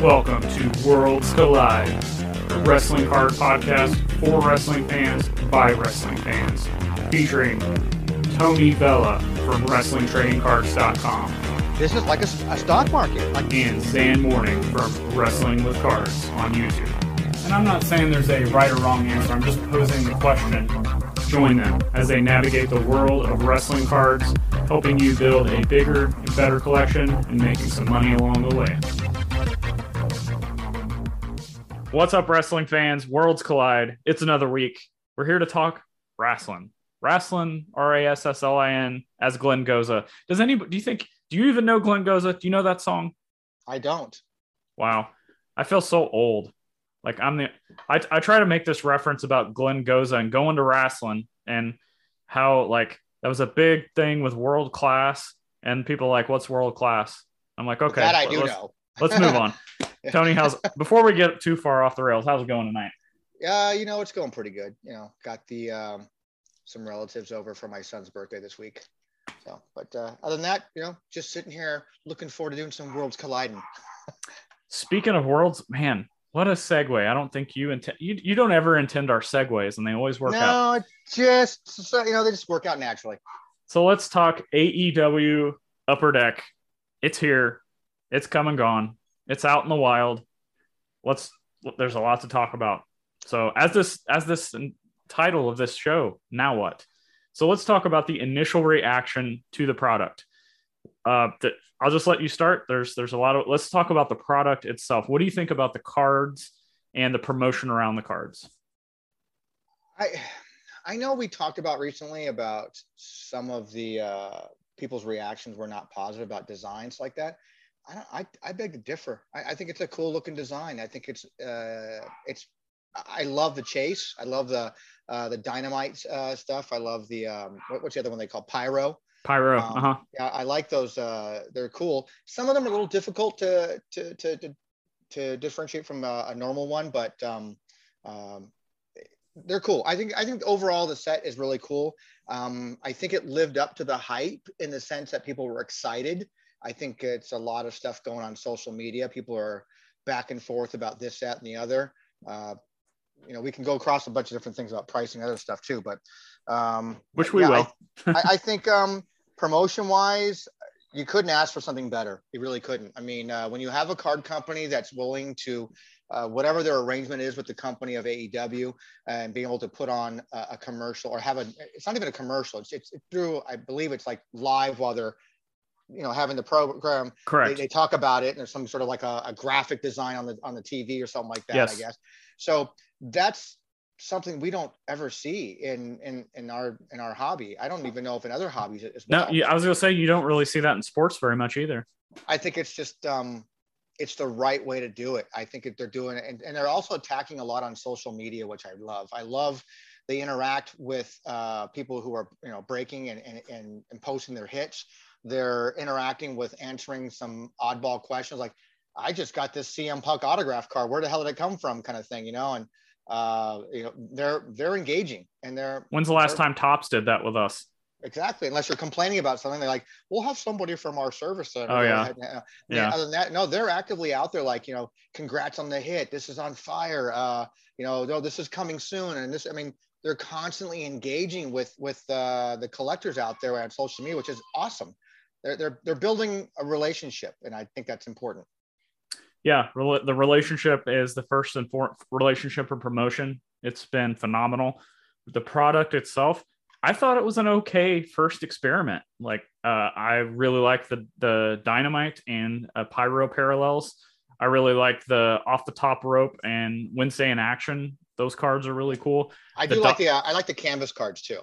Welcome to Worlds Collide, a wrestling card podcast for wrestling fans by wrestling fans, featuring Tony Bella from WrestlingTradingCards.com. This is like a stock market. And Zan Morning from Wrestling With Cards on YouTube. And I'm not saying there's a right or wrong answer, I'm just posing the question. Join them as they navigate the world of wrestling cards, helping you build a bigger and better collection and making some money along the way. What's up, wrestling fans? Worlds Collide. It's another week. We're here to talk wrestling. Wrestling, R-A-S-S-L-I-N, as Glenn Goza. Does anybody, do you even know Glenn Goza? Do you know that song? I don't. Wow. I feel so old. Like I try to make this reference about Glenn Goza and going to wrestling and how like that was a big thing with world class, and people are like, what's world class? I'm like, okay, that I do know. Let's move on. Tony, before we get too far off the rails, how's it going tonight? Yeah, it's going pretty good. Got the some relatives over for my son's birthday this week. So, but other than that, just sitting here looking forward to doing some Worlds Colliding. Speaking of worlds, man. What a segue. I don't think you intend, you don't ever intend our segues, and they always work out. No, just, they just work out naturally. So let's talk AEW Upper Deck. It's here. It's come and gone. It's out in the wild. There's a lot to talk about. So as this title of this show, now what? So let's talk about the initial reaction to the product. I'll just let you start. There's a lot of, let's talk about the product itself. What do you think about the cards and the promotion around the cards? I know we talked about recently about some of the people's reactions were not positive about designs like that. I beg to differ. I think it's a cool looking design. I think I love the chase. I love the Dynamite stuff. I love the, what's the other one they call? Pyro. Yeah, I like those. They're cool. Some of them are a little difficult to differentiate from a normal one, but they're cool. I think overall the set is really cool. I think it lived up to the hype in the sense that people were excited. I think it's a lot of stuff going on social media. People are back and forth about this, that, and the other. We can go across a bunch of different things about pricing and other stuff too, but will. I think promotion wise, you couldn't ask for something better. You really couldn't. I mean, when you have a card company that's willing to, whatever their arrangement is with the company of AEW, and being able to put on a commercial or have it's not even a commercial. It's through, I believe it's like live while they're, having the program. Correct. They talk about it, and there's some sort of like a graphic design on the TV or something like that. Yes. I guess. So that's something we don't ever see in our hobby. I don't even know if in other hobbies as well. No, I was gonna say you don't really see that in sports very much either. I think it's just it's the right way to do it. I think that they're doing it, and they're also attacking a lot on social media, which I love. They interact with people who are breaking and posting their hits. They're interacting with answering some oddball questions like, I just got this CM Punk autograph card. Where the hell did it come from? Kind of thing, And they're engaging. And when's the last time Topps did that with us? Exactly. Unless you're complaining about something, they're like, we'll have somebody from our service center. Oh yeah. Yeah. Other than that, no, they're actively out there. Like, congrats on the hit. This is on fire. No, this is coming soon. And this, they're constantly engaging with the collectors out there on social media, which is awesome. They're building a relationship, and I think that's important. Yeah, the relationship is the first and foremost relationship for promotion. It's been phenomenal. The product itself, I thought it was an okay first experiment. Like, I really like the Dynamite and Pyro parallels. I really like the off the top rope and Wednesday in action. Those cards are really cool. I like the canvas cards too.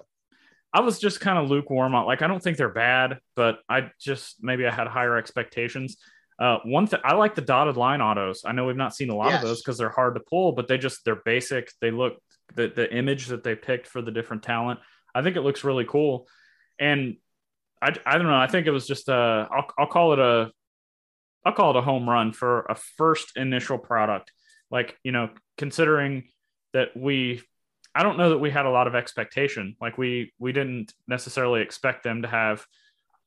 I was just kind of lukewarm on. Like, I don't think they're bad, but maybe I had higher expectations. One thing I like, the dotted line autos. I know we've not seen a lot of those because they're hard to pull, but they're basic. They look, the image that they picked for the different talent, I think it looks really cool. And I don't know. I think it was just I'll call it a home run for a first initial product. Like, considering that I don't know that we had a lot of expectation. Like we didn't necessarily expect them to have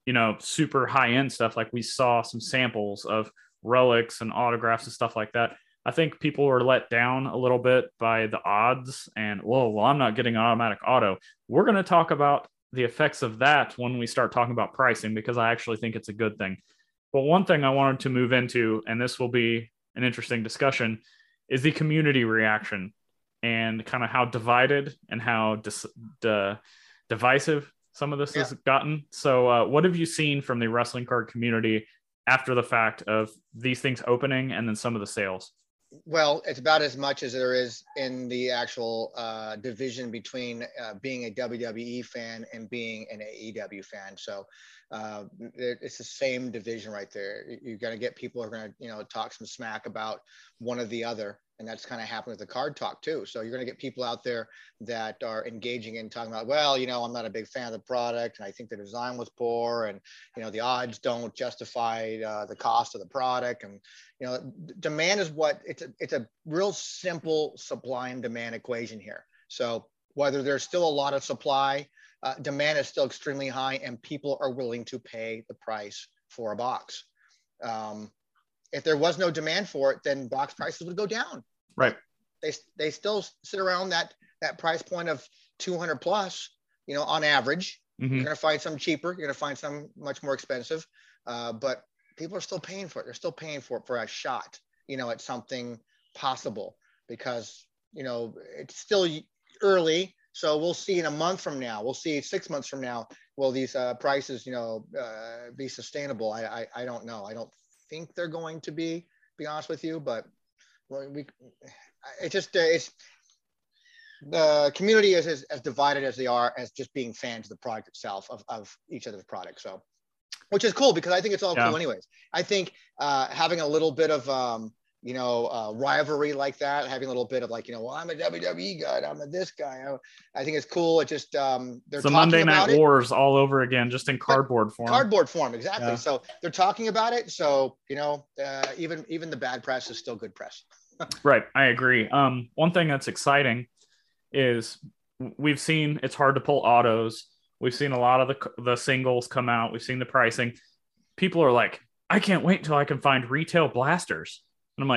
you know, super high end stuff. Like we saw some samples of relics and autographs and stuff like that. I think people were let down a little bit by the odds and, whoa, well, I'm not getting an automatic auto. We're going to talk about the effects of that when we start talking about pricing, because I actually think it's a good thing. But one thing I wanted to move into, and this will be an interesting discussion, is the community reaction and kind of how divided and how divisive some of this has gotten. So what have you seen from the wrestling card community after the fact of these things opening and then some of the sales? Well, it's about as much as there is in the actual division between being a WWE fan and being an AEW fan. So it's the same division right there. You're going to get people who are going to, you know, talk some smack about one or the other. And that's kind of happened with the card talk too. So you're going to get people out there that are engaging in talking about, well, you know, I'm not a big fan of the product, and I think the design was poor, and, you know, the odds don't justify the cost of the product. And, you know, demand is what it's a real simple supply and demand equation here. So whether there's still a lot of supply, demand is still extremely high, and people are willing to pay the price for a box. If there was no demand for it, then box prices would go down. Right. They still sit around that price point of 200 plus, you know, on average. Mm-hmm. You're going to find some cheaper. You're going to find some much more expensive. But people are still paying for it. They're still paying for it for a shot, you know, at something possible, because, you know, it's still early. So we'll see in a month from now, we'll see 6 months from now, will these prices, you know, be sustainable? I don't know. I don't think they're going to be honest with you, but it's the community is as divided as they are as just being fans of the product itself, of each other's product. So, which is cool, because I think it's all cool anyways. I think having a little bit of rivalry like that, having a little bit of like, you know, well, I'm a WWE guy, I'm a this guy. I think it's cool. It just they're talking Monday about Night Wars all over again, just in cardboard form. Cardboard form, exactly. Yeah. So they're talking about it. So, you know, even the bad press is still good press. Right, I agree. One thing that's exciting is we've seen it's hard to pull autos. We've seen a lot of the singles come out. We've seen the pricing. People are like, I can't wait till I can find retail blasters. And I'm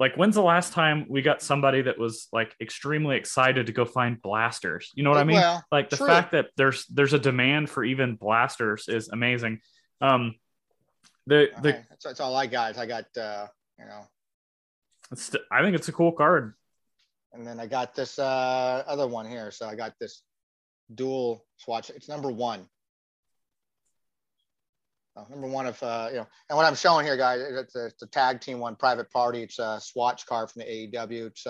like, when's the last time we got somebody that was like extremely excited to go find blasters? You know what I mean? Well, like the fact that there's a demand for even blasters is amazing. That's all I got. I got, you know, I think it's a cool card. And then I got this other one here. So I got this dual swatch. It's #1. #1 of, you know, and what I'm showing here, guys, it's a tag team one, Private Party. It's a swatch card from the AEW. It's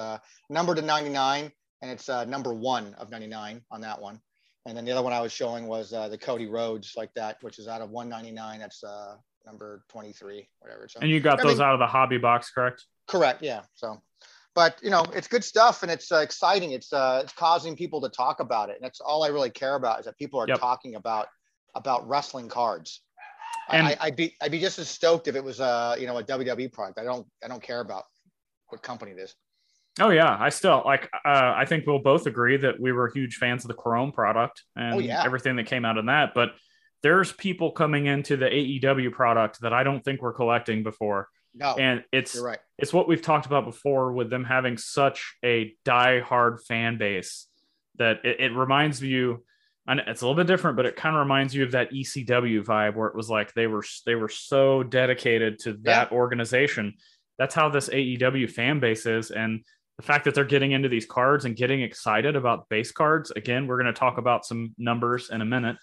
numbered to 99, and it's #1 of 99 on that one. And then the other one I was showing was the Cody Rhodes, like that, which is out of 199. That's number 23, whatever. So, and you got those out of the hobby box, correct? Correct, yeah. So, but, you know, it's good stuff, and it's exciting. It's causing people to talk about it, and that's all I really care about, is that people are talking about wrestling cards. And I'd be just as stoked if it was a WWE product. I don't care about what company it is. Oh yeah, I still like. I think we'll both agree that we were huge fans of the Chrome product and everything that came out in that. But there's people coming into the AEW product that I don't think we're collecting before. No, and you're right. It's what we've talked about before with them having such a diehard fan base that it reminds you. And it's a little bit different, but it kind of reminds you of that ECW vibe where it was like they were so dedicated to that organization. That's how this AEW fan base is. And the fact that they're getting into these cards and getting excited about base cards. Again, we're going to talk about some numbers in a minute,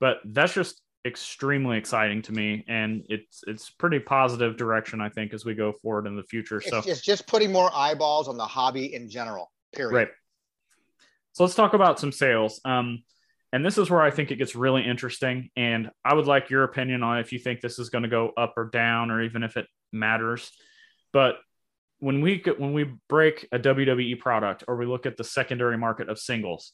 but that's just extremely exciting to me. And it's pretty positive direction, I think, as we go forward in the future. So it's just putting more eyeballs on the hobby in general, period. Right. So let's talk about some sales. And this is where I think it gets really interesting. And I would like your opinion on if you think this is going to go up or down, or even if it matters. But when we break a WWE product, or we look at the secondary market of singles,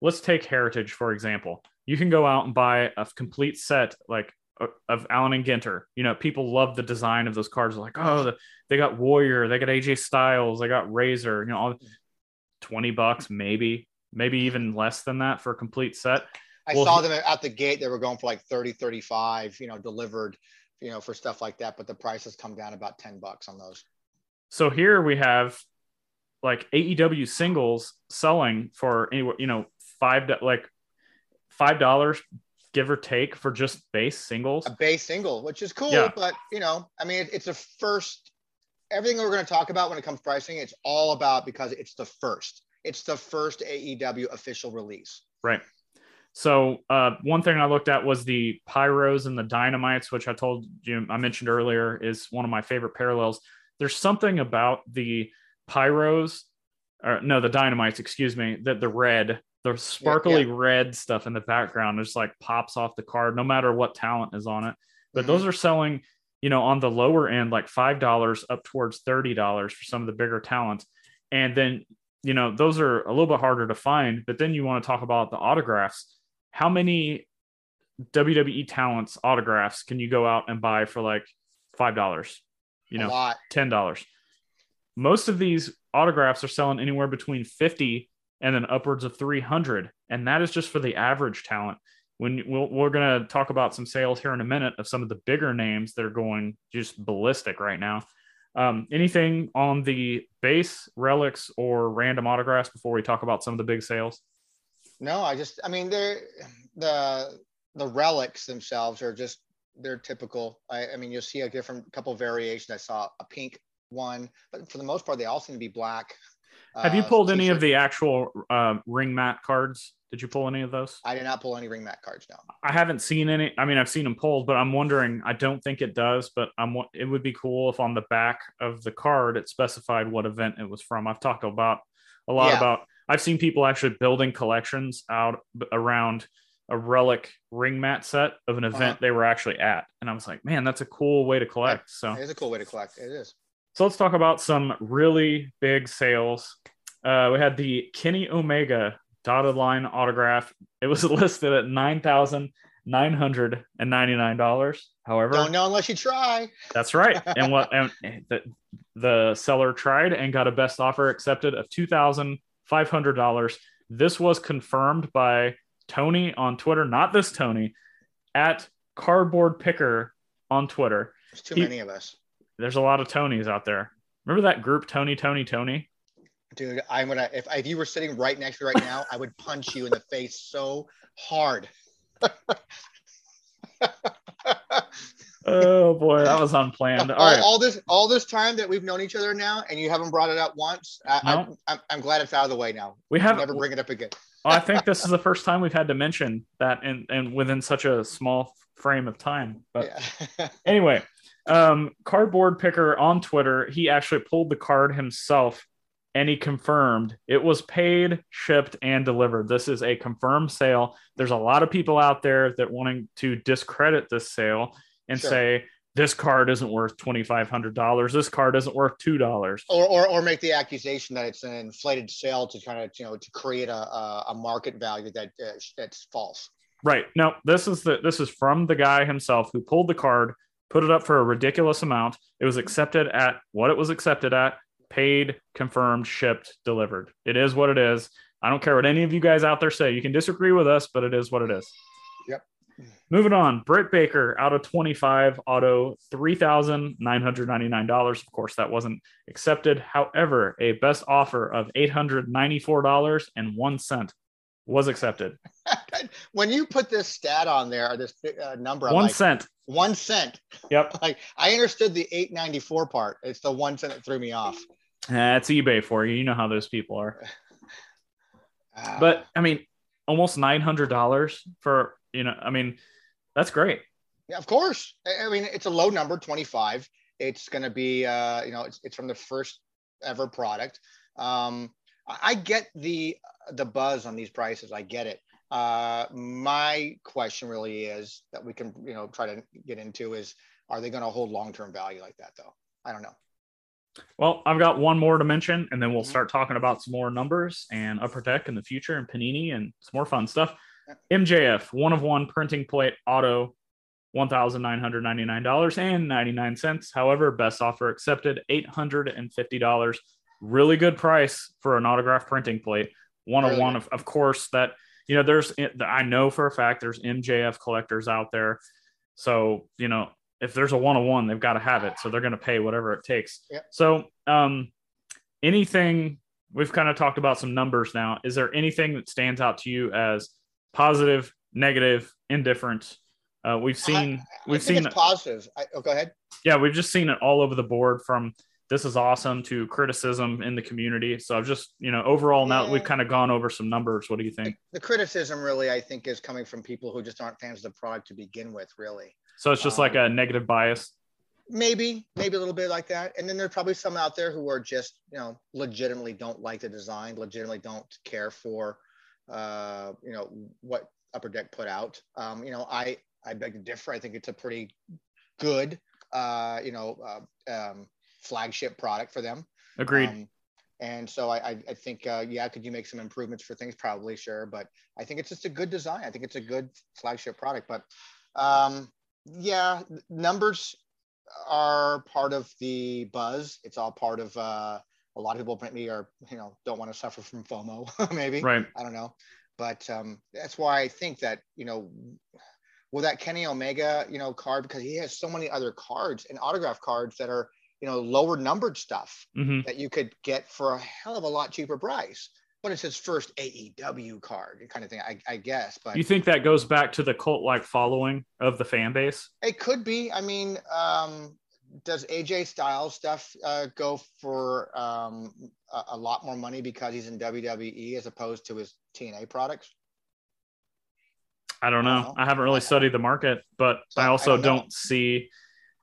let's take Heritage, for example. You can go out and buy a complete set like of Allen and Ginter. You know, people love the design of those cards. Like, oh, they got Warrior, they got AJ Styles, they got Razor, you know, $20 maybe even less than that for a complete set. I saw them at the gate. They were going for like 30, 35, delivered, for stuff like that. But the price has come down about $10 on those. So here we have like AEW singles selling for anywhere, $5, give or take, for just base singles. A base single, which is cool. Yeah. But, it's a first. Everything we're going to talk about when it comes to pricing, it's all about because it's the first. It's the first AEW official release. Right. So one thing I looked at was the Pyros and the Dynamites, which I told you, I mentioned earlier, is one of my favorite parallels. There's something about the Pyros, the Dynamites, excuse me, that the red, the sparkly red stuff in the background just like pops off the card, no matter what talent is on it. But those are selling, on the lower end, like $5 up towards $30 for some of the bigger talents. And then, those are a little bit harder to find. But then you want to talk about the autographs. How many WWE talents autographs can you go out and buy for like $5, $10? Most of these autographs are selling anywhere between 50 and then upwards of 300. And that is just for the average talent. When we're going to talk about some sales here in a minute of some of the bigger names that are going just ballistic right now. Anything on the base relics or random autographs before we talk about some of the big sales? No, the relics themselves are just, they're typical. You'll see a different couple variations. I saw a pink one, but for the most part, they all seem to be black. Have you pulled any of the actual ring mat cards? Did you pull any of those? I did not pull any ring mat cards, no. I haven't seen any. I've seen them pulled, but I'm wondering, I don't think it does, but it would be cool if on the back of the card, it specified what event it was from. I've talked about I've seen people actually building collections out around a relic ring mat set of an event they were actually at. And I was like, man, that's a cool way to collect. So it is a cool way to collect. It is. So let's talk about some really big sales. We had the Kenny Omega dotted line autograph. It was listed at $9,999. However, don't know unless you try. That's right. And the seller tried and got a best offer accepted of $2,500. This was confirmed by Tony on Twitter, not this Tony, at Cardboard Picker on Twitter. There's too many of us. There's a lot of Tonys out there. Remember that group, Tony? Dude, I'm gonna. If you were sitting right next to me right now, I would punch you in the face so hard. Oh boy, that was unplanned. All right, all this time that we've known each other now, and you haven't brought it up once. No. I'm glad it's out of the way now. We have never bring it up again. I think this is the first time we've had to mention that, and within such a small frame of time. But anyway, Cardboard Picker on Twitter, he actually pulled the card himself. And he confirmed it was paid, shipped, and delivered. This is a confirmed sale. There's a lot of people out there that wanting to discredit this sale and say, this card isn't worth $2,500. This card isn't worth $2. Or make the accusation that it's an inflated sale to kind of, to create a market value that's false. Right. No, this is from the guy himself who pulled the card, put it up for a ridiculous amount. It was accepted at what it was accepted at. Paid, confirmed, shipped, delivered. It is what it is. I don't care what any of you guys out there say. You can disagree with us, but it is what it is. Yep. Moving on. Britt Baker out of 25 auto, $3,999. Of course, that wasn't accepted. However, a best offer of $894.01 was accepted. When you put this stat on there, or this number, $0.01. 1 cent. Yep. Like I understood the $8.94 part. It's the 1 cent that threw me off. That's eBay for you. You know how those people are. But almost $900 for, that's great. Yeah, of course. It's a low number, 25. It's going to be, it's from the first ever product. I get the buzz on these prices. I get it. My question really is that we can, try to get into is, are they going to hold long-term value like that though? I don't know. Well, I've got one more to mention and then we'll start talking about some more numbers and Upper Deck in the future and Panini and some more fun stuff. MJF, 1 of 1 printing plate auto, $1,999.99. However, best offer accepted, $850. Really good price for an autograph printing plate. 1 of 1, of course, that you know, I know for a fact there's MJF collectors out there. So, you know, if there's a one-on-one, they've got to have it. So they're going to pay whatever it takes. Yep. So anything, we've kind of talked about some numbers now. Is there anything that stands out to you as positive, negative, indifferent? We've seen it's positive. Go ahead. Yeah. We've just seen it all over the board, from this is awesome to criticism in the community. So I've just, you know, overall now that we've kind of gone over some numbers, what do you think? The criticism really, I think, is coming from people who just aren't fans of the product to begin with, really. So it's just like a negative bias. Maybe a little bit like that. And then there's probably some out there who are just, you know, legitimately don't like the design, legitimately don't care for, you know, what Upper Deck put out. You know, I beg to differ. I think it's a pretty good, you know, flagship product for them. Agreed. And so I think, yeah, could you make some improvements for things? Probably, sure. But I think it's just a good design. I think it's a good flagship product. But yeah, numbers are part of the buzz. It's all part of a lot of people maybe are, you know, don't want to suffer from FOMO, maybe. Right. I don't know. But that's why I think that, you know, well, that Kenny Omega, you know, card, because he has so many other cards and autograph cards that are, you know, lower numbered stuff that you could get for a hell of a lot cheaper price. But it's his first AEW card kind of thing, I guess. But you think that goes back to the cult-like following of the fan base? It could be. I mean, does AJ Styles stuff go for a lot more money because he's in WWE as opposed to his TNA products? I don't know. I haven't really studied the market, but I also I don't see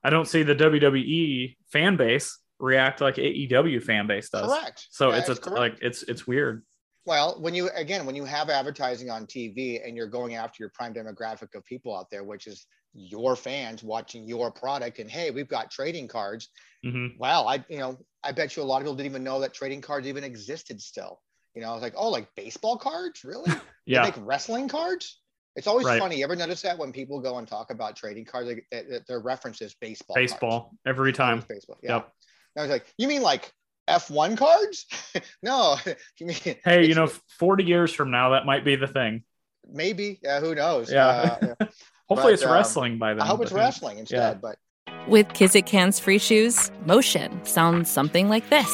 the WWE fan base react like AEW fan base does. Correct. So yeah, it's weird. Well, when you have advertising on TV and you're going after your prime demographic of people out there, which is your fans watching your product, and hey, we've got trading cards. Mm-hmm. Wow, I bet you a lot of people didn't even know that trading cards even existed still. You know, I was like, oh, like baseball cards, really? Yeah. They make wrestling cards. It's always funny. You ever notice that when people go and talk about trading cards, their reference is baseball. Baseball every time. Baseball. Yeah. Yep. And I was like, you mean like F1 cards? No. Hey, you know, 40 years from now, that might be the thing. Maybe. Yeah. Who knows? Yeah. Yeah. Hopefully it's wrestling by then. I hope it's wrestling instead. Yeah. But with Kizik hands-free shoes, motion sounds something like this.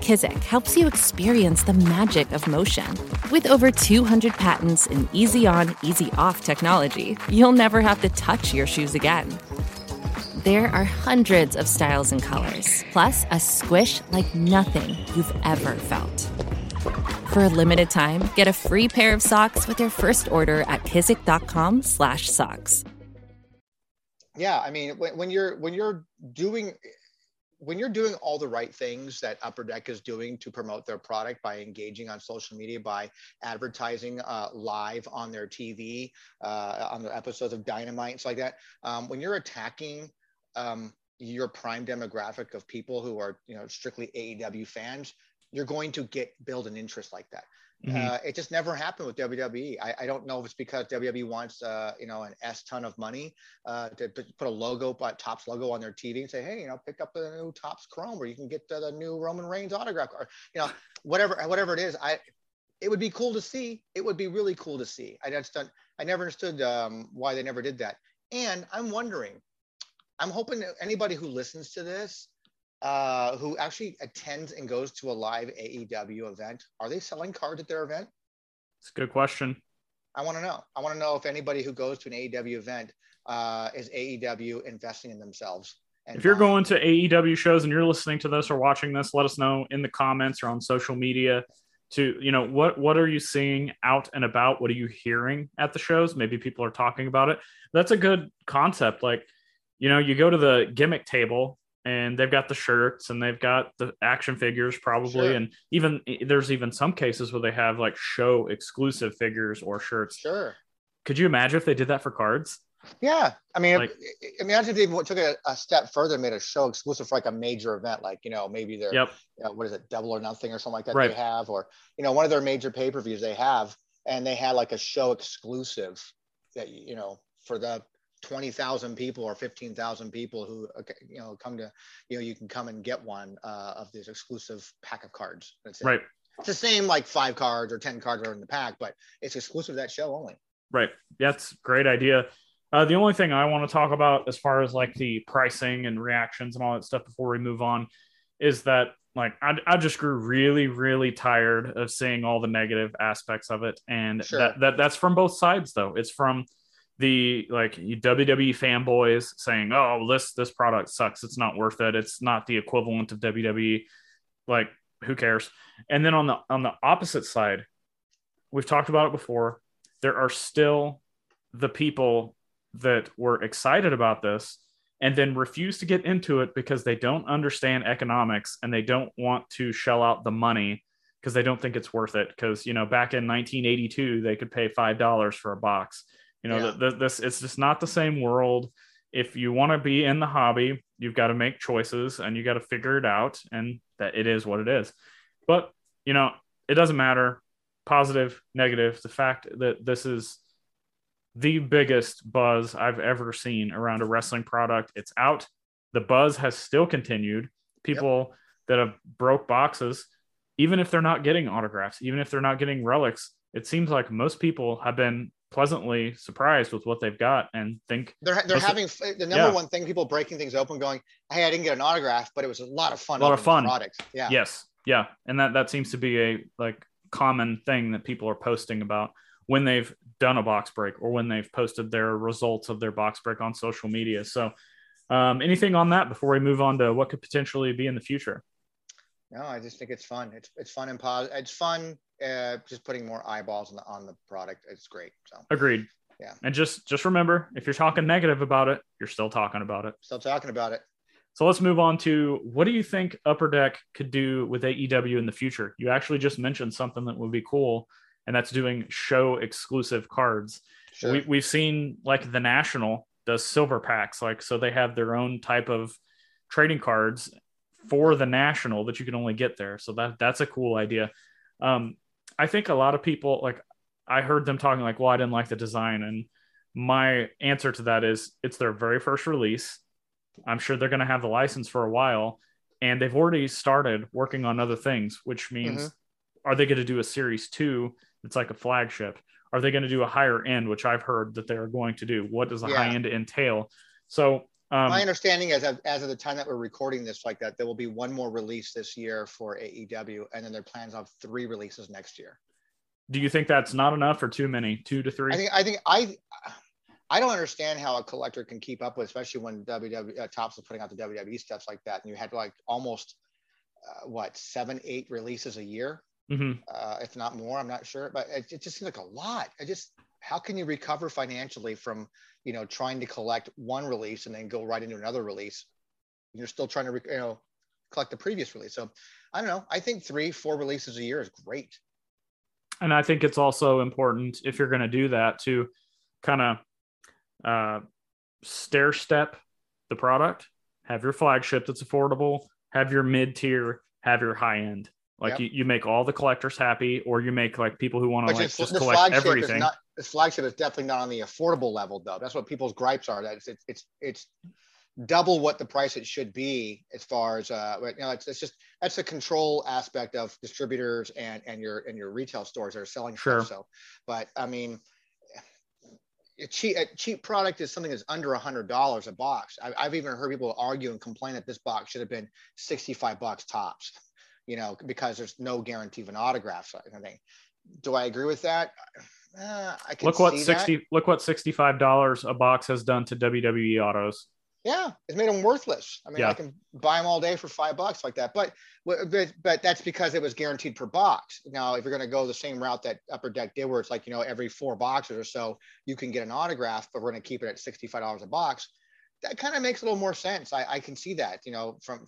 Kizik helps you experience the magic of motion. With over 200 patents and easy-on, easy-off technology, you'll never have to touch your shoes again. There are hundreds of styles and colors, plus a squish like nothing you've ever felt. For a limited time, get a free pair of socks with your first order at kizik.com/socks. Yeah, I mean, when you're doing all the right things that Upper Deck is doing to promote their product by engaging on social media, by advertising live on their TV, on their episodes of Dynamite and stuff like that. When you're attacking your prime demographic of people who are, you know, strictly AEW fans, you're going to build an interest like that. Mm-hmm. It just never happened with WWE. I don't know if it's because WWE wants, you know, an S ton of money to put a logo, Topps logo on their TV and say, hey, you know, pick up the new Topps Chrome, or you can get the new Roman Reigns autograph, or, you know, whatever it is. It would be cool to see. It would be really cool to see. I never understood why they never did that. And I'm hoping that anybody who listens to this, who actually attends and goes to a live AEW event, are they selling cards at their event? It's a good question. I want to know if anybody who goes to an AEW event is AEW investing in themselves. And if you're going to AEW shows and you're listening to this or watching this, let us know in the comments or on social media. To, you know, what are you seeing out and about? What are you hearing at the shows? Maybe people are talking about it. That's a good concept. Like, you know, you go to the gimmick table, and they've got the shirts and they've got the action figures probably. Sure. And even there's even some cases where they have like show exclusive figures or shirts. Sure. Could you imagine if they did that for cards? Yeah. I mean, like, imagine if they took it a step further and made a show exclusive for like a major event, like, you know, maybe they're, you know, what is it, Double or Nothing or something like that. Right. They have, or, you know, one of their major pay-per-views they have, and they had like a show exclusive that, you know, for the 20,000 people or 15,000 people who, you know, come to, you know, you can come and get one of this exclusive pack of cards. That's it. Right. It's the same like 5 cards or 10 cards in the pack, but it's exclusive to that show only. Right. That's a great idea. The only thing I want to talk about as far as like the pricing and reactions and all that stuff before we move on is that like I just grew really, really tired of seeing all the negative aspects of it. And sure. that's from both sides, though. It's from the like WWE fanboys saying, oh, this product sucks. It's not worth it. It's not the equivalent of WWE. Like, who cares? And then on the opposite side, we've talked about it before. There are still the people that were excited about this and then refuse to get into it because they don't understand economics and they don't want to shell out the money because they don't think it's worth it. Because, you know, back in 1982, they could pay $5 for a box. You know, yeah. This it's just not the same world. If you want to be in the hobby, you've got to make choices and you got to figure it out, and that it is what it is. But, you know, it doesn't matter. Positive, negative. The fact that this is the biggest buzz I've ever seen around a wrestling product. It's out. The buzz has still continued. People yep. that have broke boxes, even if they're not getting autographs, even if they're not getting relics, it seems like most people have been pleasantly surprised with what they've got and think they're having the number yeah. one thing, people breaking things open going, hey, I didn't get an autograph, but it was a lot of fun. A lot of fun. Products. Yeah. Yes. Yeah. And that seems to be a like common thing that people are posting about when they've done a box break or when they've posted their results of their box break on social media. So anything on that before we move on to what could potentially be in the future? No, I just think it's fun. It's fun and positive. It's fun. Just putting more eyeballs on the product. It's great. So agreed. Yeah. And just remember, if you're talking negative about it, you're still talking about it. Still talking about it. So let's move on to what do you think Upper Deck could do with AEW in the future? You actually just mentioned something that would be cool, and that's doing show exclusive cards. Sure. We've seen like the National does silver packs, like so they have their own type of trading cards for the National that you can only get there. So that's a cool idea. I think a lot of people, like I heard them talking like, well, I didn't like the design. And my answer to that is it's their very first release. I'm sure they're going to have the license for a while, and they've already started working on other things, which means are they going to do a series 2? It's like a flagship. Are they going to do a higher end, which I've heard that they're going to do? What does a high end entail? So my understanding is as of the time that we're recording this, like that, there will be one more release this year for AEW, and then their plans have 3 releases next year. Do you think that's not enough or too many? 2 to 3? I don't understand how a collector can keep up with, especially when Topps was putting out the WWE stuff like that, and you had like almost 7-8 releases a year, if not more. I'm not sure, but it just seems like a lot. How can you recover financially from, you know, trying to collect one release and then go right into another release? You're still trying to, collect the previous release. So I don't know. I think 3-4 releases a year is great. And I think it's also important if you're going to do that to kind of stair step the product, have your flagship that's affordable, have your mid tier, have your high end. Like you make all the collectors happy, or you make like people who want to like just collect everything. The flagship is definitely not on the affordable level, though. That's what people's gripes are. That it's double what the price it should be as far as it's just that's the control aspect of distributors and your retail stores that are selling stuff. So, but I mean, a cheap product is something that's under $100 a box. I've even heard people argue and complain that this box should have been $65 tops. You know, because there's no guarantee of an autograph. So I think, do I agree with that? I can Look what $65 a box has done to WWE autos. Yeah, it's made them worthless. I mean, I can buy them all day for $5 like that. But that's because it was guaranteed per box. Now, if you're going to go the same route that Upper Deck did, where it's like, every 4 boxes or so, you can get an autograph, but we're going to keep it at $65 a box. That kind of makes a little more sense. I can see that, from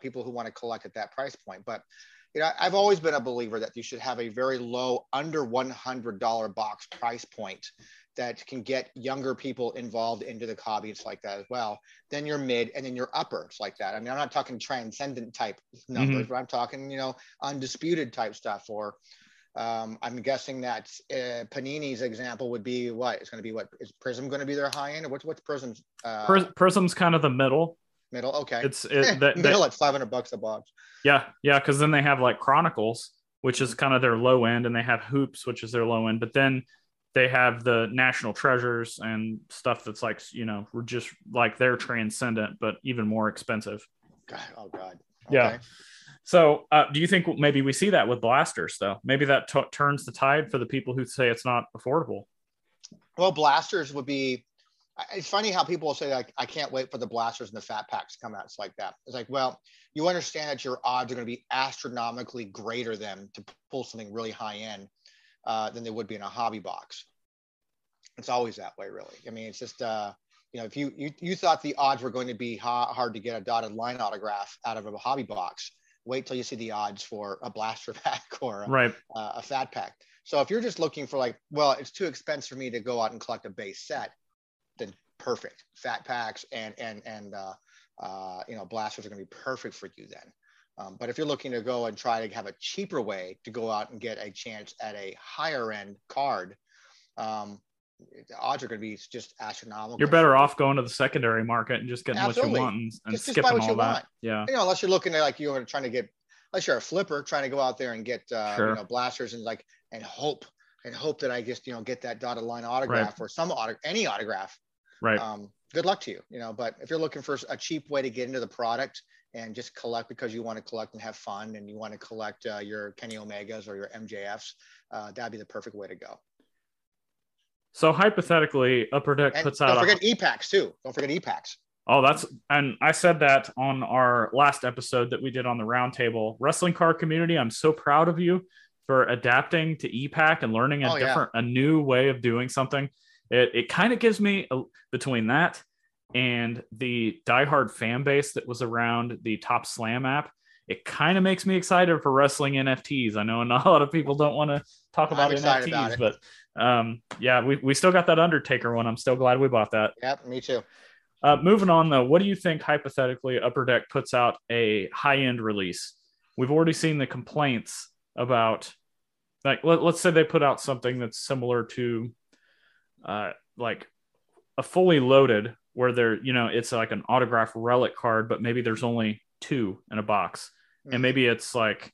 people who want to collect at that price point. But, I've always been a believer that you should have a very low, under $100 box price point that can get younger people involved into the hobby. It's like that as well. Then your mid and then your upper. It's like that. I mean, I'm not talking transcendent type numbers, but I'm talking, undisputed type stuff. Or I'm guessing that Panini's example would be is Prism going to be their high end? Or what's Prism's? Prism's kind of the middle. Middle, okay. It's middle at $500 a box. Yeah, because then they have like Chronicles, which is kind of their low end, and they have Hoops, which is their low end. But then they have the National Treasures and stuff that's like, you know, we're just like they're transcendent, but even more expensive. God, oh, God. Okay. Yeah. So do you think maybe we see that with blasters, though? Maybe that turns the tide for the people who say it's not affordable. Well, blasters would be – it's funny how people will say, like, I can't wait for the blasters and the fat packs to come out. It's like that. It's like, well, you understand that your odds are going to be astronomically greater than to pull something really high end than they would be in a hobby box. It's always that way, really. I mean, it's just you know, if you thought the odds were going to be hard to get a dotted line autograph out of a hobby box, wait till you see the odds for a blaster pack or a fat pack. So if you're just looking for like, well, it's too expensive for me to go out and collect a base set, then perfect. Fat packs and you know, blasters are going to be perfect for you then. But if you're looking to go and try to have a cheaper way to go out and get a chance at a higher end card, the odds are going to be just astronomical. You're better off going to the secondary market and just getting what you want and just skipping all that. Yeah. You know, unless you're looking at like you're trying to get, unless you're a flipper trying to go out there and get you know, blasters and like and hope that I just, you know, get that dotted line autograph or any autograph. Right. Good luck to you. You know, but if you're looking for a cheap way to get into the product and just collect because you want to collect and have fun and you want to collect your Kenny Omegas or your MJFs, that'd be the perfect way to go. So hypothetically, Upper Deck puts out. Don't forget EPacks too. Don't forget EPacks. Oh, and I said that on our last episode that we did on the roundtable. Wrestling card community, I'm so proud of you for adapting to EPack and learning a new way of doing something. It kind of gives me between that and the diehard fan base that was around the Top Slam app. It kind of makes me excited for wrestling NFTs. I know not a lot of people don't want to talk about NFTs, about but yeah, we still got that Undertaker one. I'm still glad we bought that. Yep, me too. Moving on though, what do you think hypothetically Upper Deck puts out a high-end release? We've already seen the complaints about, like, let's say they put out something that's similar to like a fully loaded where they're, you know, it's like an autograph relic card, but maybe there's only 2 in a box. And maybe it's like,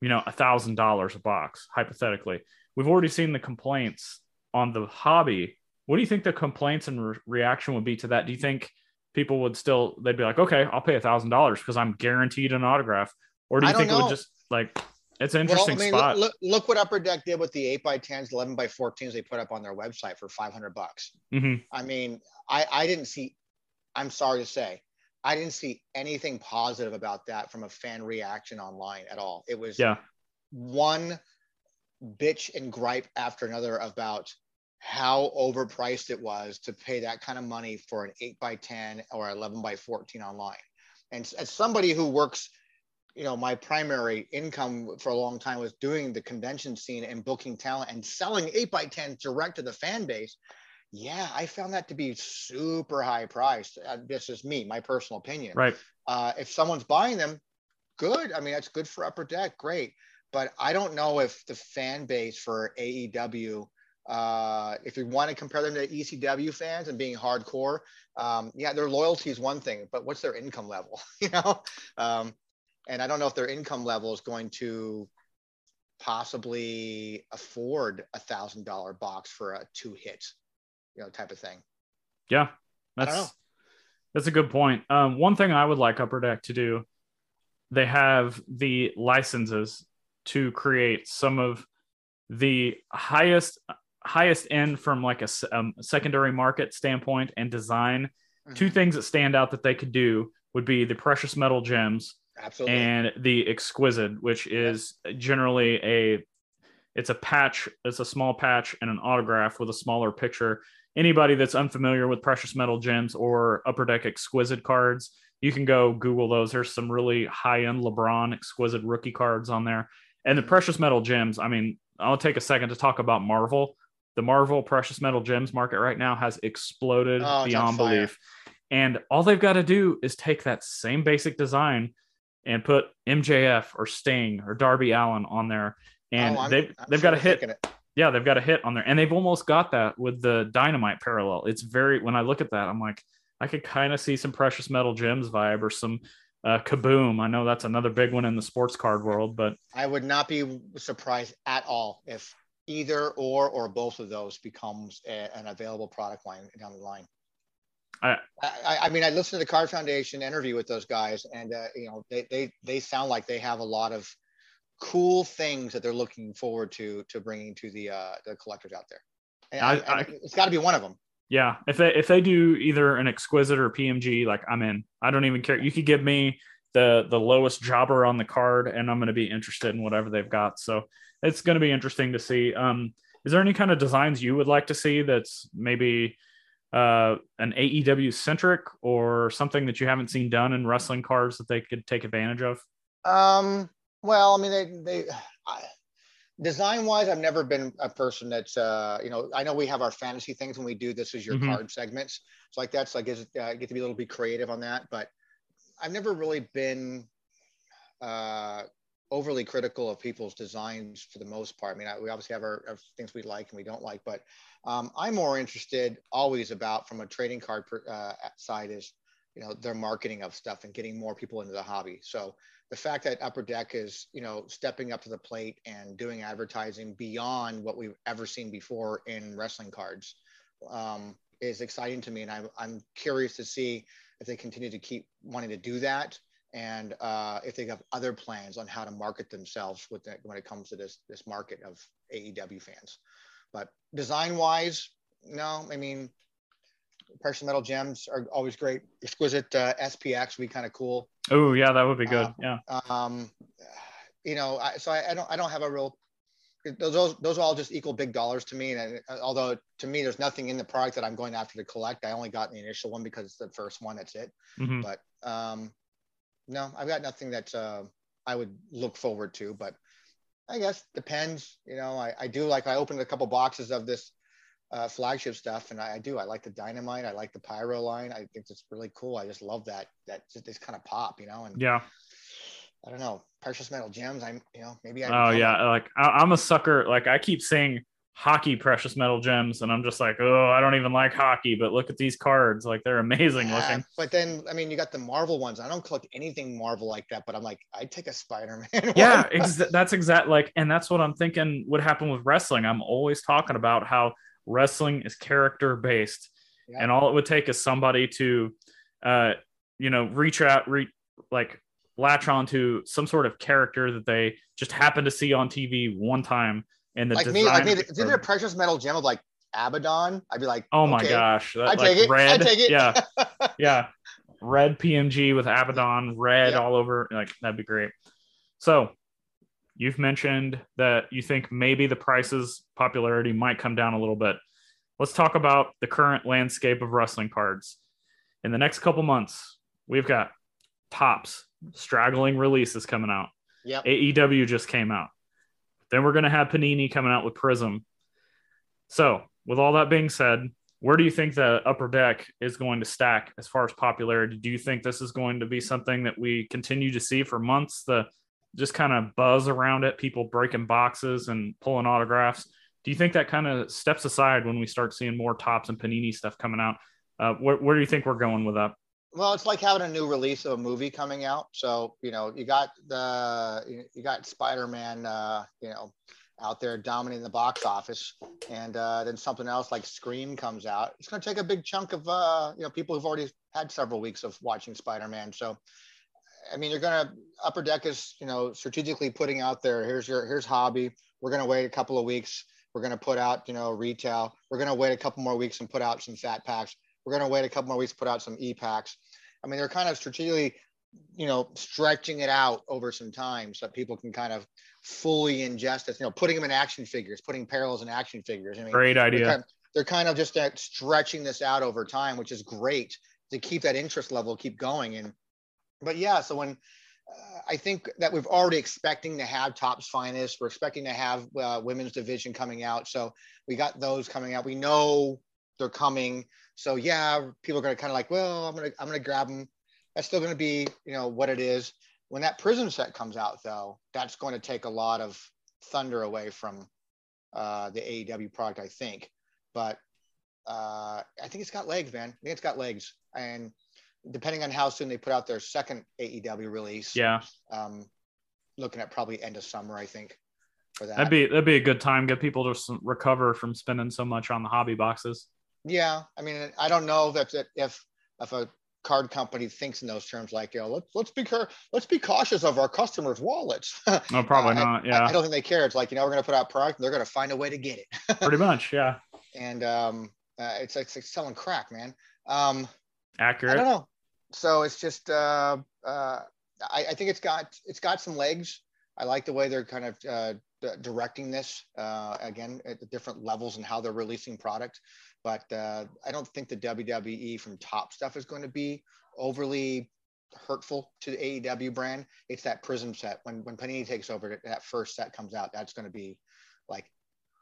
you know, $1,000 a box, hypothetically. We've already seen the complaints on the hobby. What do you think the complaints and reaction would be to that? Do you think people would still, they'd be like, okay, I'll pay $1,000 because I'm guaranteed an autograph? Or do you think it would just like, it's an interesting spot. Look what Upper Deck did with the 8x10s, 11x14s they put up on their website for $500. Mm-hmm. I mean, I'm sorry to say, I didn't see anything positive about that from a fan reaction online at all. It was one bitch and gripe after another about how overpriced it was to pay that kind of money for an 8x10 or 11x14 online. And as somebody who works, you know, my primary income for a long time was doing the convention scene and booking talent and selling 8x10 direct to the fan base. Yeah, I found that to be super high priced. This is me, my personal opinion. Right. If someone's buying them, good. I mean, that's good for Upper Deck, great. But I don't know if the fan base for AEW, if you want to compare them to ECW fans and being hardcore, yeah, their loyalty is one thing, but what's their income level? You know, and I don't know if their income level is going to possibly afford $1,000 box for a 2 hits. You know, type of thing. Yeah, that's a good point. One thing I would like Upper Deck to do, they have the licenses to create some of the highest end from like a secondary market standpoint and design. Mm-hmm. Two things that stand out that they could do would be the Precious Metal Gems, absolutely, and the Exquisite, which is generally it's a patch, it's a small patch and an autograph with a smaller picture. Anybody that's unfamiliar with Precious Metal Gems or Upper Deck Exquisite cards, you can go Google those. There's some really high-end LeBron Exquisite rookie cards on there. And the Precious Metal Gems, I mean, I'll take a second to talk about Marvel. The Marvel Precious Metal Gems market right now has exploded beyond belief. And all they've got to do is take that same basic design and put MJF or Sting or Darby Allin on there. And they've got a hit. Yeah, they've got a hit on there. And they've almost got that with the Dynamite parallel. It's very, when I look at that, I'm like, I could kind of see some Precious Metal Gems vibe or some Kaboom. I know that's another big one in the sports card world, but I would not be surprised at all if either or both of those becomes an available product line down the line. I mean, I listened to the Card Foundation interview with those guys, and you know, they sound like they have a lot of cool things that they're looking forward to bringing to the collectors out there. And I it's got to be one of them. Yeah, if they do either an Exquisite or PMG, like, I'm in. I don't even care. You could give me the lowest jobber on the card, and I'm going to be interested in whatever they've got. So it's going to be interesting to see. Is there any kind of designs you would like to see that's maybe an AEW centric or something that you haven't seen done in wrestling cards that they could take advantage of? Well, I mean, design wise, I've never been a person that's, you know, I know we have our fantasy things when we do This Is Your mm-hmm. Card segments. So like that's like, get to be a little bit creative on that, but I've never really been overly critical of people's designs for the most part. I mean, we obviously have our things we like and we don't like, but I'm more interested always about, from a trading card side, is, you know, their marketing of stuff and getting more people into the hobby. So the fact that Upper Deck is, you know, stepping up to the plate and doing advertising beyond what we've ever seen before in wrestling cards is exciting to me. And I'm curious to see if they continue to keep wanting to do that, and if they have other plans on how to market themselves with that when it comes to this market of AEW fans. But design wise, no, I mean, Precious Metal Gems are always great. Exquisite SPX would be kind of cool. Oh yeah, that would be good. You know, I don't have a real. Those all just equal big dollars to me. And although to me, there's nothing in the product that I'm going after to collect. I only got the initial one because it's the first one. That's it. Mm-hmm. But no, I've got nothing that I would look forward to. But I guess depends. You know, I opened a couple boxes of this flagship stuff, and I like the Dynamite, I like the Pyro line. I think it's really cool. I just love that this kind of pop, you know. And yeah, I don't know, Precious Metal Gems, I'm, you know, maybe I. Oh yeah, like I'm a sucker. Like I keep saying hockey Precious Metal Gems, and I'm just like, oh, I don't even like hockey, but look at these cards, like they're amazing looking. But then, I mean, you got the Marvel ones. I don't collect anything Marvel like that, but I'm like, I'd take a Spider-Man. Yeah, that's exact. Like, and that's what I'm thinking would happen with wrestling. I'm always talking about how wrestling is character based, yeah. And all it would take is somebody to, you know, latch onto some sort of character that they just happen to see on TV one time. And the like me, if you did a Precious Metal Gem of like Abaddon, I'd be like, oh okay, my gosh, that, I take it. Yeah, yeah, red PMG with Abaddon, red all over, like that'd be great. So. You've mentioned that you think maybe the price's popularity might come down a little bit. Let's talk about the current landscape of wrestling cards. In the next couple months, we've got Topps, straggling releases coming out. Yep. AEW just came out. Then we're going to have Panini coming out with Prism. So with all that being said, where do you think the Upper Deck is going to stack as far as popularity? Do you think this is going to be something that we continue to see for months, the just kind of buzz around it, people breaking boxes and pulling autographs? Do you think that kind of steps aside when we start seeing more Topps and Panini stuff coming out? Where do you think we're going with that? Well, it's like having a new release of a movie coming out. So, you know, you got Spider-Man, you know, out there dominating the box office, and then something else like Scream comes out. It's going to take a big chunk of, you know, people who've already had several weeks of watching Spider-Man. So, I mean, you're going to, Upper Deck is, you know, strategically putting out there, here's hobby. We're going to wait a couple of weeks. We're going to put out, you know, retail. We're going to wait a couple more weeks and put out some fat packs. We're going to wait a couple more weeks, put out some EPacks. I mean, they're kind of strategically, you know, stretching it out over some time so that people can kind of fully ingest it, you know, putting them in action figures, putting parallels in action figures. I mean, great idea. They're kind of just stretching this out over time, which is great to keep that interest level, keep going. But yeah, so when I think that we've already expecting to have Topps Finest, we're expecting to have women's division coming out. So we got those coming out. We know they're coming. So yeah, people are going to kind of like, well, I'm going to grab them. That's still going to be, you know, what it is. When that Prism set comes out though, that's going to take a lot of thunder away from the AEW product, I think. But I think it's got legs, man. I think it's got legs. And depending on how soon they put out their second AEW release. Yeah. Looking at probably end of summer, I think. For that. That'd be a good time. Get people to recover from spending so much on the hobby boxes. Yeah, I mean, I don't know if a card company thinks in those terms, like, you know, let's be cautious of our customers' wallets. No, probably not. Yeah, I don't think they care. It's like, you know, we're going to put out product, and they're going to find a way to get it. Pretty much, yeah. And it's like selling crack, man. Accurate. I don't know. So it's just I think it's got some legs. I like the way they're kind of directing this again at the different levels and how they're releasing product. But I don't think the WWE from top stuff is going to be overly hurtful to the AEW brand. It's that Prism set. When Panini takes over, that first set comes out, that's going to be like,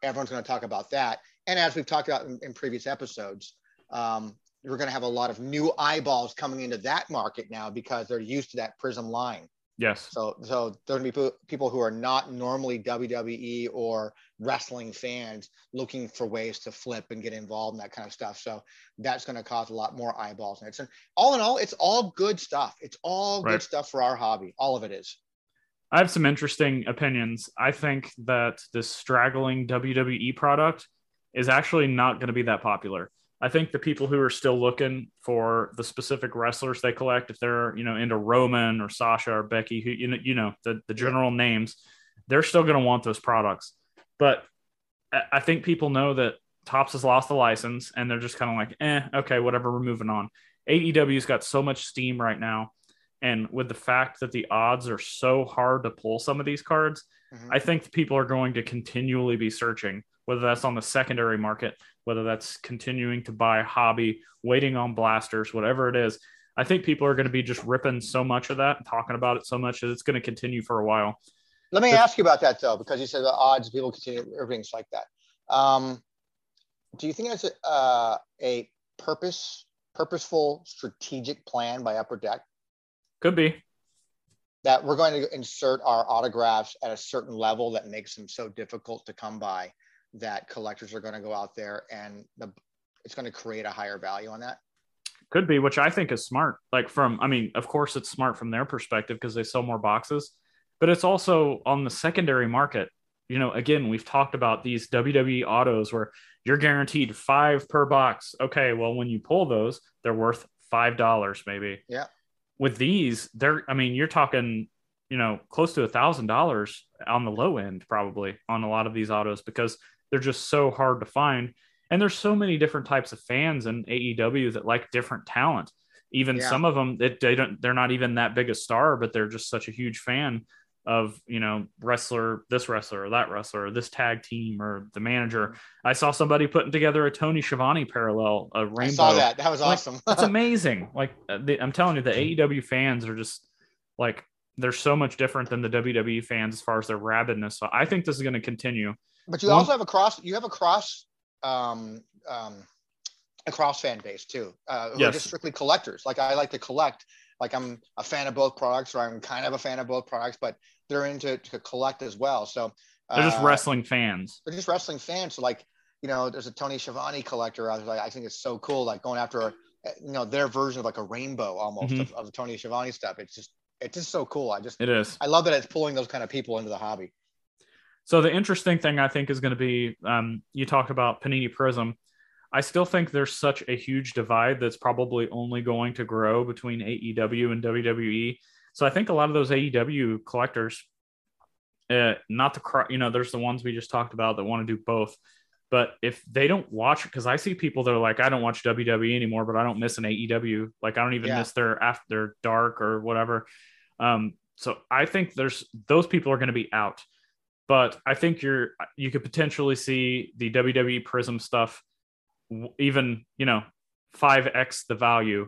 everyone's going to talk about that. And as we've talked about in previous episodes, we're going to have a lot of new eyeballs coming into that market now because they're used to that Prism line. Yes. So there are going to be people who are not normally WWE or wrestling fans looking for ways to flip and get involved in that kind of stuff. So that's going to cause a lot more eyeballs. And all in all, it's all good stuff. It's all good stuff for our hobby. All of it is. I have some interesting opinions. I think that this straggling WWE product is actually not going to be that popular. I think the people who are still looking for the specific wrestlers they collect, if they're, you know, into Roman or Sasha or Becky, who, you know, the general names, they're still going to want those products. But I think people know that Topps has lost the license and they're just kind of like, okay, whatever, we're moving on. AEW's got so much steam right now. And with the fact that the odds are so hard to pull some of these cards, I think people are going to continually be searching, whether that's on the secondary market, whether that's continuing to buy hobby, waiting on blasters, whatever it is. I think people are going to be just ripping so much of that and talking about it so much that it's going to continue for a while. Let me ask you about that, though, because you said the odds, people continue, everything's like that. Do you think that's a purposeful strategic plan by Upper Deck? Could be. That we're going to insert our autographs at a certain level that makes them so difficult to come by that collectors are going to go out there and it's going to create a higher value on that. Could be, which I think is smart. Like of course it's smart from their perspective because they sell more boxes, but it's also on the secondary market. You know, again, we've talked about these WWE autos where you're guaranteed 5 per box. Okay. Well, when you pull those, they're worth $5 maybe. Yeah. With these, you're talking, you know, close to $1,000 on the low end, probably, on a lot of these autos because they're just so hard to find. And there's so many different types of fans in AEW that like different talent. Even some of them, they're not even that big a star, but they're just such a huge fan of, you know, this wrestler, or that wrestler, or this tag team, or the manager. I saw somebody putting together a Tony Schiavone parallel, a rainbow. I saw that. That was awesome. That's amazing. Like, I'm telling you, the AEW fans are just like, they're so much different than the WWE fans as far as their rabidness. So I think this is going to continue. But you also have a cross fan base too. Who are just strictly collectors. Like, I like to collect. Like, I'm a fan of both products, or I'm kind of a fan of both products, but they're into to collect as well. So they're just wrestling fans. They're just wrestling fans. So, like, you know, there's a Tony Schiavone collector out there. Like, I think it's so cool, like going after, you know, their version of like a rainbow almost of the Tony Schiavone stuff. It's just so cool. It is. I love that it's pulling those kind of people into the hobby. So the interesting thing I think is going to be, you talked about Panini Prism. I still think there's such a huge divide that's probably only going to grow between AEW and WWE. So I think a lot of those AEW collectors, there's the ones we just talked about that want to do both. But if they don't watch, because I see people that are like, I don't watch WWE anymore, but I don't miss an AEW. Like, I don't even miss their dark or whatever. So I think those people are going to be out. But I think you could potentially see the WWE Prism stuff even, you know, 5x the value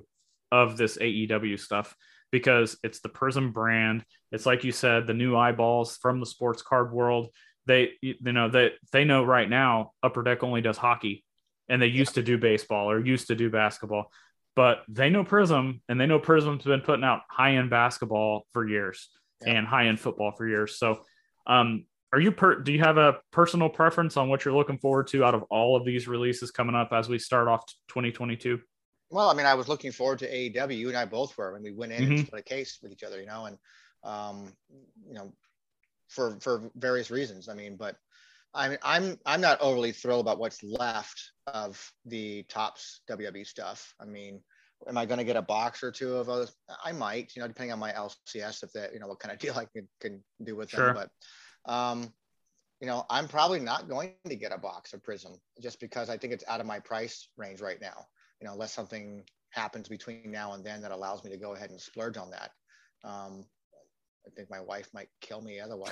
of this AEW stuff because it's the Prism brand. It's like you said, the new eyeballs from the sports card world. They know right now Upper Deck only does hockey, and they used to do baseball or used to do basketball, but they know Prism, and they know Prism's been putting out high-end basketball for years and high-end football for years. So, do you have a personal preference on what you're looking forward to out of all of these releases coming up as we start off 2022? Well, I mean, I was looking forward to AEW. You and I both were. I mean, we went in and split a case with each other, you know, and, you know, for various reasons. I mean, but I mean, I'm not overly thrilled about what's left of the Topps WWE stuff. I mean, am I going to get a box or two of those? I might, you know, depending on my LCS, if that, you know, what kind of deal I can do with them. But, you know, I'm probably not going to get a box of Prism just because I think it's out of my price range right now. You know, unless something happens between now and then that allows me to go ahead and splurge on that. I think my wife might kill me otherwise.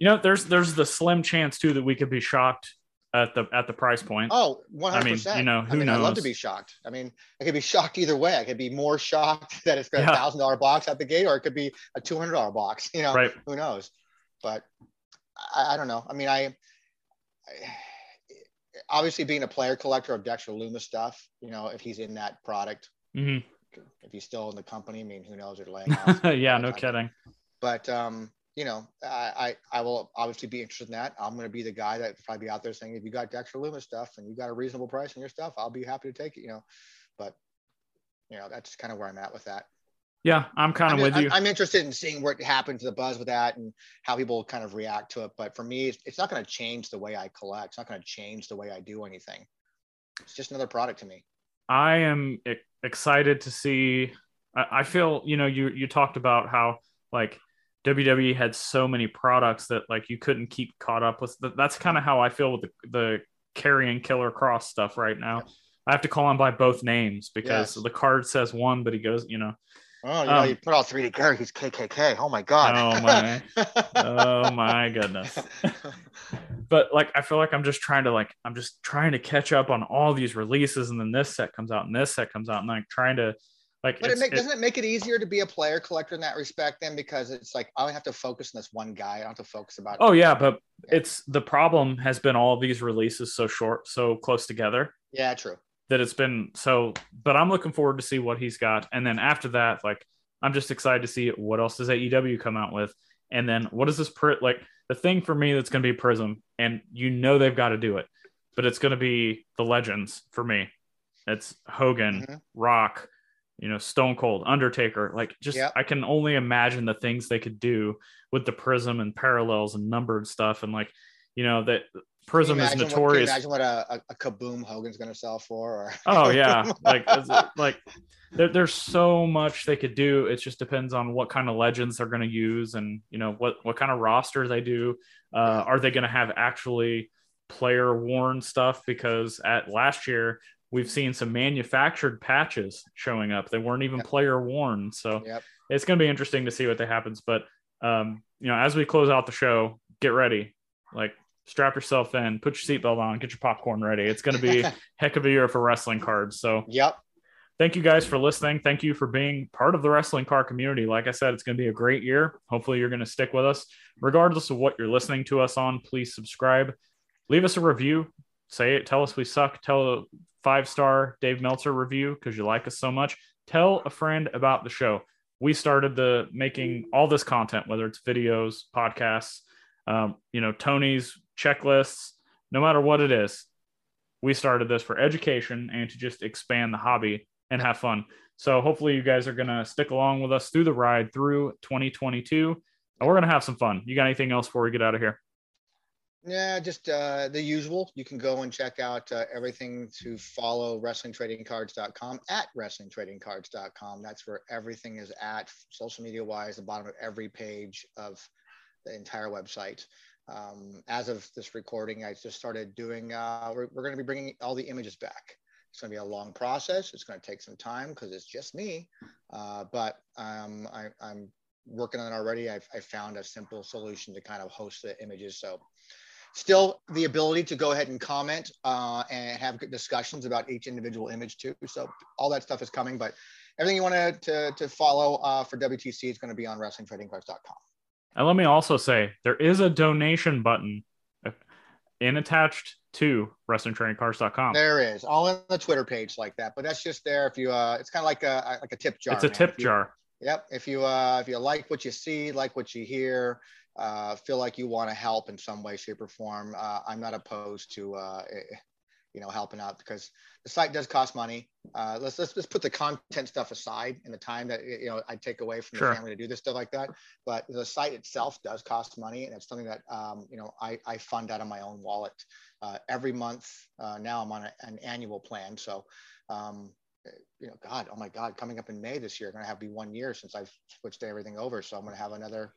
You know, there's the slim chance too that we could be shocked at the price point. Oh, 100%. I mean, you know, who knows? I'd love to be shocked. I mean, I could be shocked either way. I could be more shocked that it's got a $1,000 box at the gate, or it could be a $200 box. You know, who knows? But I don't know. I mean, I obviously, being a player collector of Dexter Luma stuff, you know, if he's in that product, if he's still in the company, I mean, who knows? They're laying off. No kidding. But, you know, I will obviously be interested in that. I'm going to be the guy that probably be out there saying, if you got Dexter Luma stuff and you got a reasonable price on your stuff, I'll be happy to take it, you know. But, you know, that's kind of where I'm at with that. Yeah, I'm kind of with you. I'm interested in seeing what happened to the buzz with that and how people kind of react to it. But for me, it's not going to change the way I collect. It's not going to change the way I do anything. It's just another product to me. I am excited to see. I feel, you know, you talked about how, like, WWE had so many products that, like, you couldn't keep caught up with. That's kind of how I feel with the Karrion Kross stuff right now. Yes. I have to call him by both names because the card says one, but he goes, you know. Oh, you know, you put all three together, he's KKK. Oh my God. Oh my goodness. But, like, I feel like I'm just trying to catch up on all these releases, and then this set comes out and this set comes out, and like trying to, like, but doesn't it make it easier to be a player collector in that respect then? Because it's like, I only have to focus on this one guy. I don't have to focus about. Oh yeah. But it's, the problem has been all these releases so short, so close together. Yeah, true. That it's been so, but I'm looking forward to see what he's got. And then after that, like, I'm just excited to see what else does AEW come out with. And then what is this, like, the thing for me that's going to be Prism, and you know they've got to do it, but it's going to be the legends for me. It's Hogan, Rock, you know, Stone Cold, Undertaker. Like, just, I can only imagine the things they could do with the Prism and parallels and numbered stuff. And, like, you know, that Prism is notorious. Can you imagine what a Kaboom Hogan's going to sell for? Or oh yeah, like there's so much they could do. It just depends on what kind of legends they're going to use, and, you know, what kind of roster they do. Are they going to have actually player worn stuff? Because at last year we've seen some manufactured patches showing up. They weren't even player worn, so it's going to be interesting to see what that happens. But you know, as we close out the show, get ready, like. Strap yourself in, put your seatbelt on, get your popcorn ready. It's going to be a heck of a year for wrestling cards. So, thank you guys for listening. Thank you for being part of the wrestling card community. Like I said, it's going to be a great year. Hopefully you're going to stick with us. Regardless of what you're listening to us on, please subscribe. Leave us a review. Say it. Tell us we suck. Tell a 5-star Dave Meltzer review because you like us so much. Tell a friend about the show. We started making all this content, whether it's videos, podcasts, you know, Tony's checklists, no matter what it is. We started this for education and to just expand the hobby and have fun. So hopefully you guys are going to stick along with us through the ride through 2022, and we're going to have some fun. You got anything else before we get out of here? Yeah, just the usual. You can go and check out everything to follow WrestlingTradingCards.com at WrestlingTradingCards.com. That's where everything is at, social media wise, the bottom of every page of the entire website. As of this recording, I just started doing, we're going to be bringing all the images back. It's going to be a long process. It's going to take some time because it's just me. But I'm working on it already. I found a simple solution to kind of host the images. So still the ability to go ahead and comment and have good discussions about each individual image too. So all that stuff is coming, but everything you want to follow for WTC is going to be on WrestlingTradingCards.com. And let me also say, there is a donation button in attached to WrestlingTradingCards.com. There is, all in the Twitter page like that, but that's just there if you. It's kind of like a tip jar. It's a tip jar. Yep. If you like what you see, like what you hear, feel like you want to help in some way, shape, or form, I'm not opposed to you know, helping out, because the site does cost money. Let's put the content stuff aside and the time that, you know, I take away from the family to do this stuff like that. But the site itself does cost money, and it's something that, you know, I fund out of my own wallet every month. Now I'm on an annual plan. So, you know, God, oh my God, coming up in May this year, going to have be 1 year since I've switched everything over. So I'm going to have another,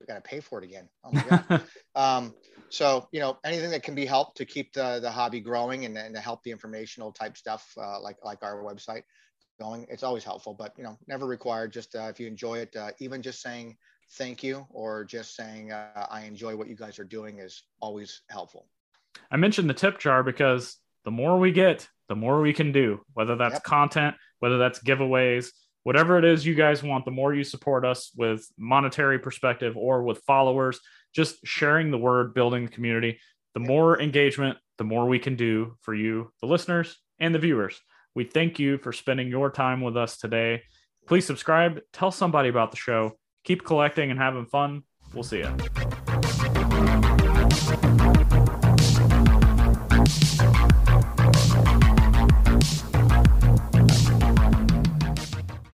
we got to pay for it again. Oh my God. So, you know, anything that can be helped to keep the hobby growing and to help the informational type stuff, like our website going, it's always helpful, but, you know, never required. Just, if you enjoy it, even just saying thank you, or just saying, I enjoy what you guys are doing, is always helpful. I mentioned the tip jar because the more we get, the more we can do, whether that's content, whether that's giveaways, whatever it is you guys want. The more you support us with monetary perspective or with followers, just sharing the word, building the community, the more engagement, the more we can do for you, the listeners and the viewers. We thank you for spending your time with us today. Please subscribe, tell somebody about the show, keep collecting and having fun. We'll see you.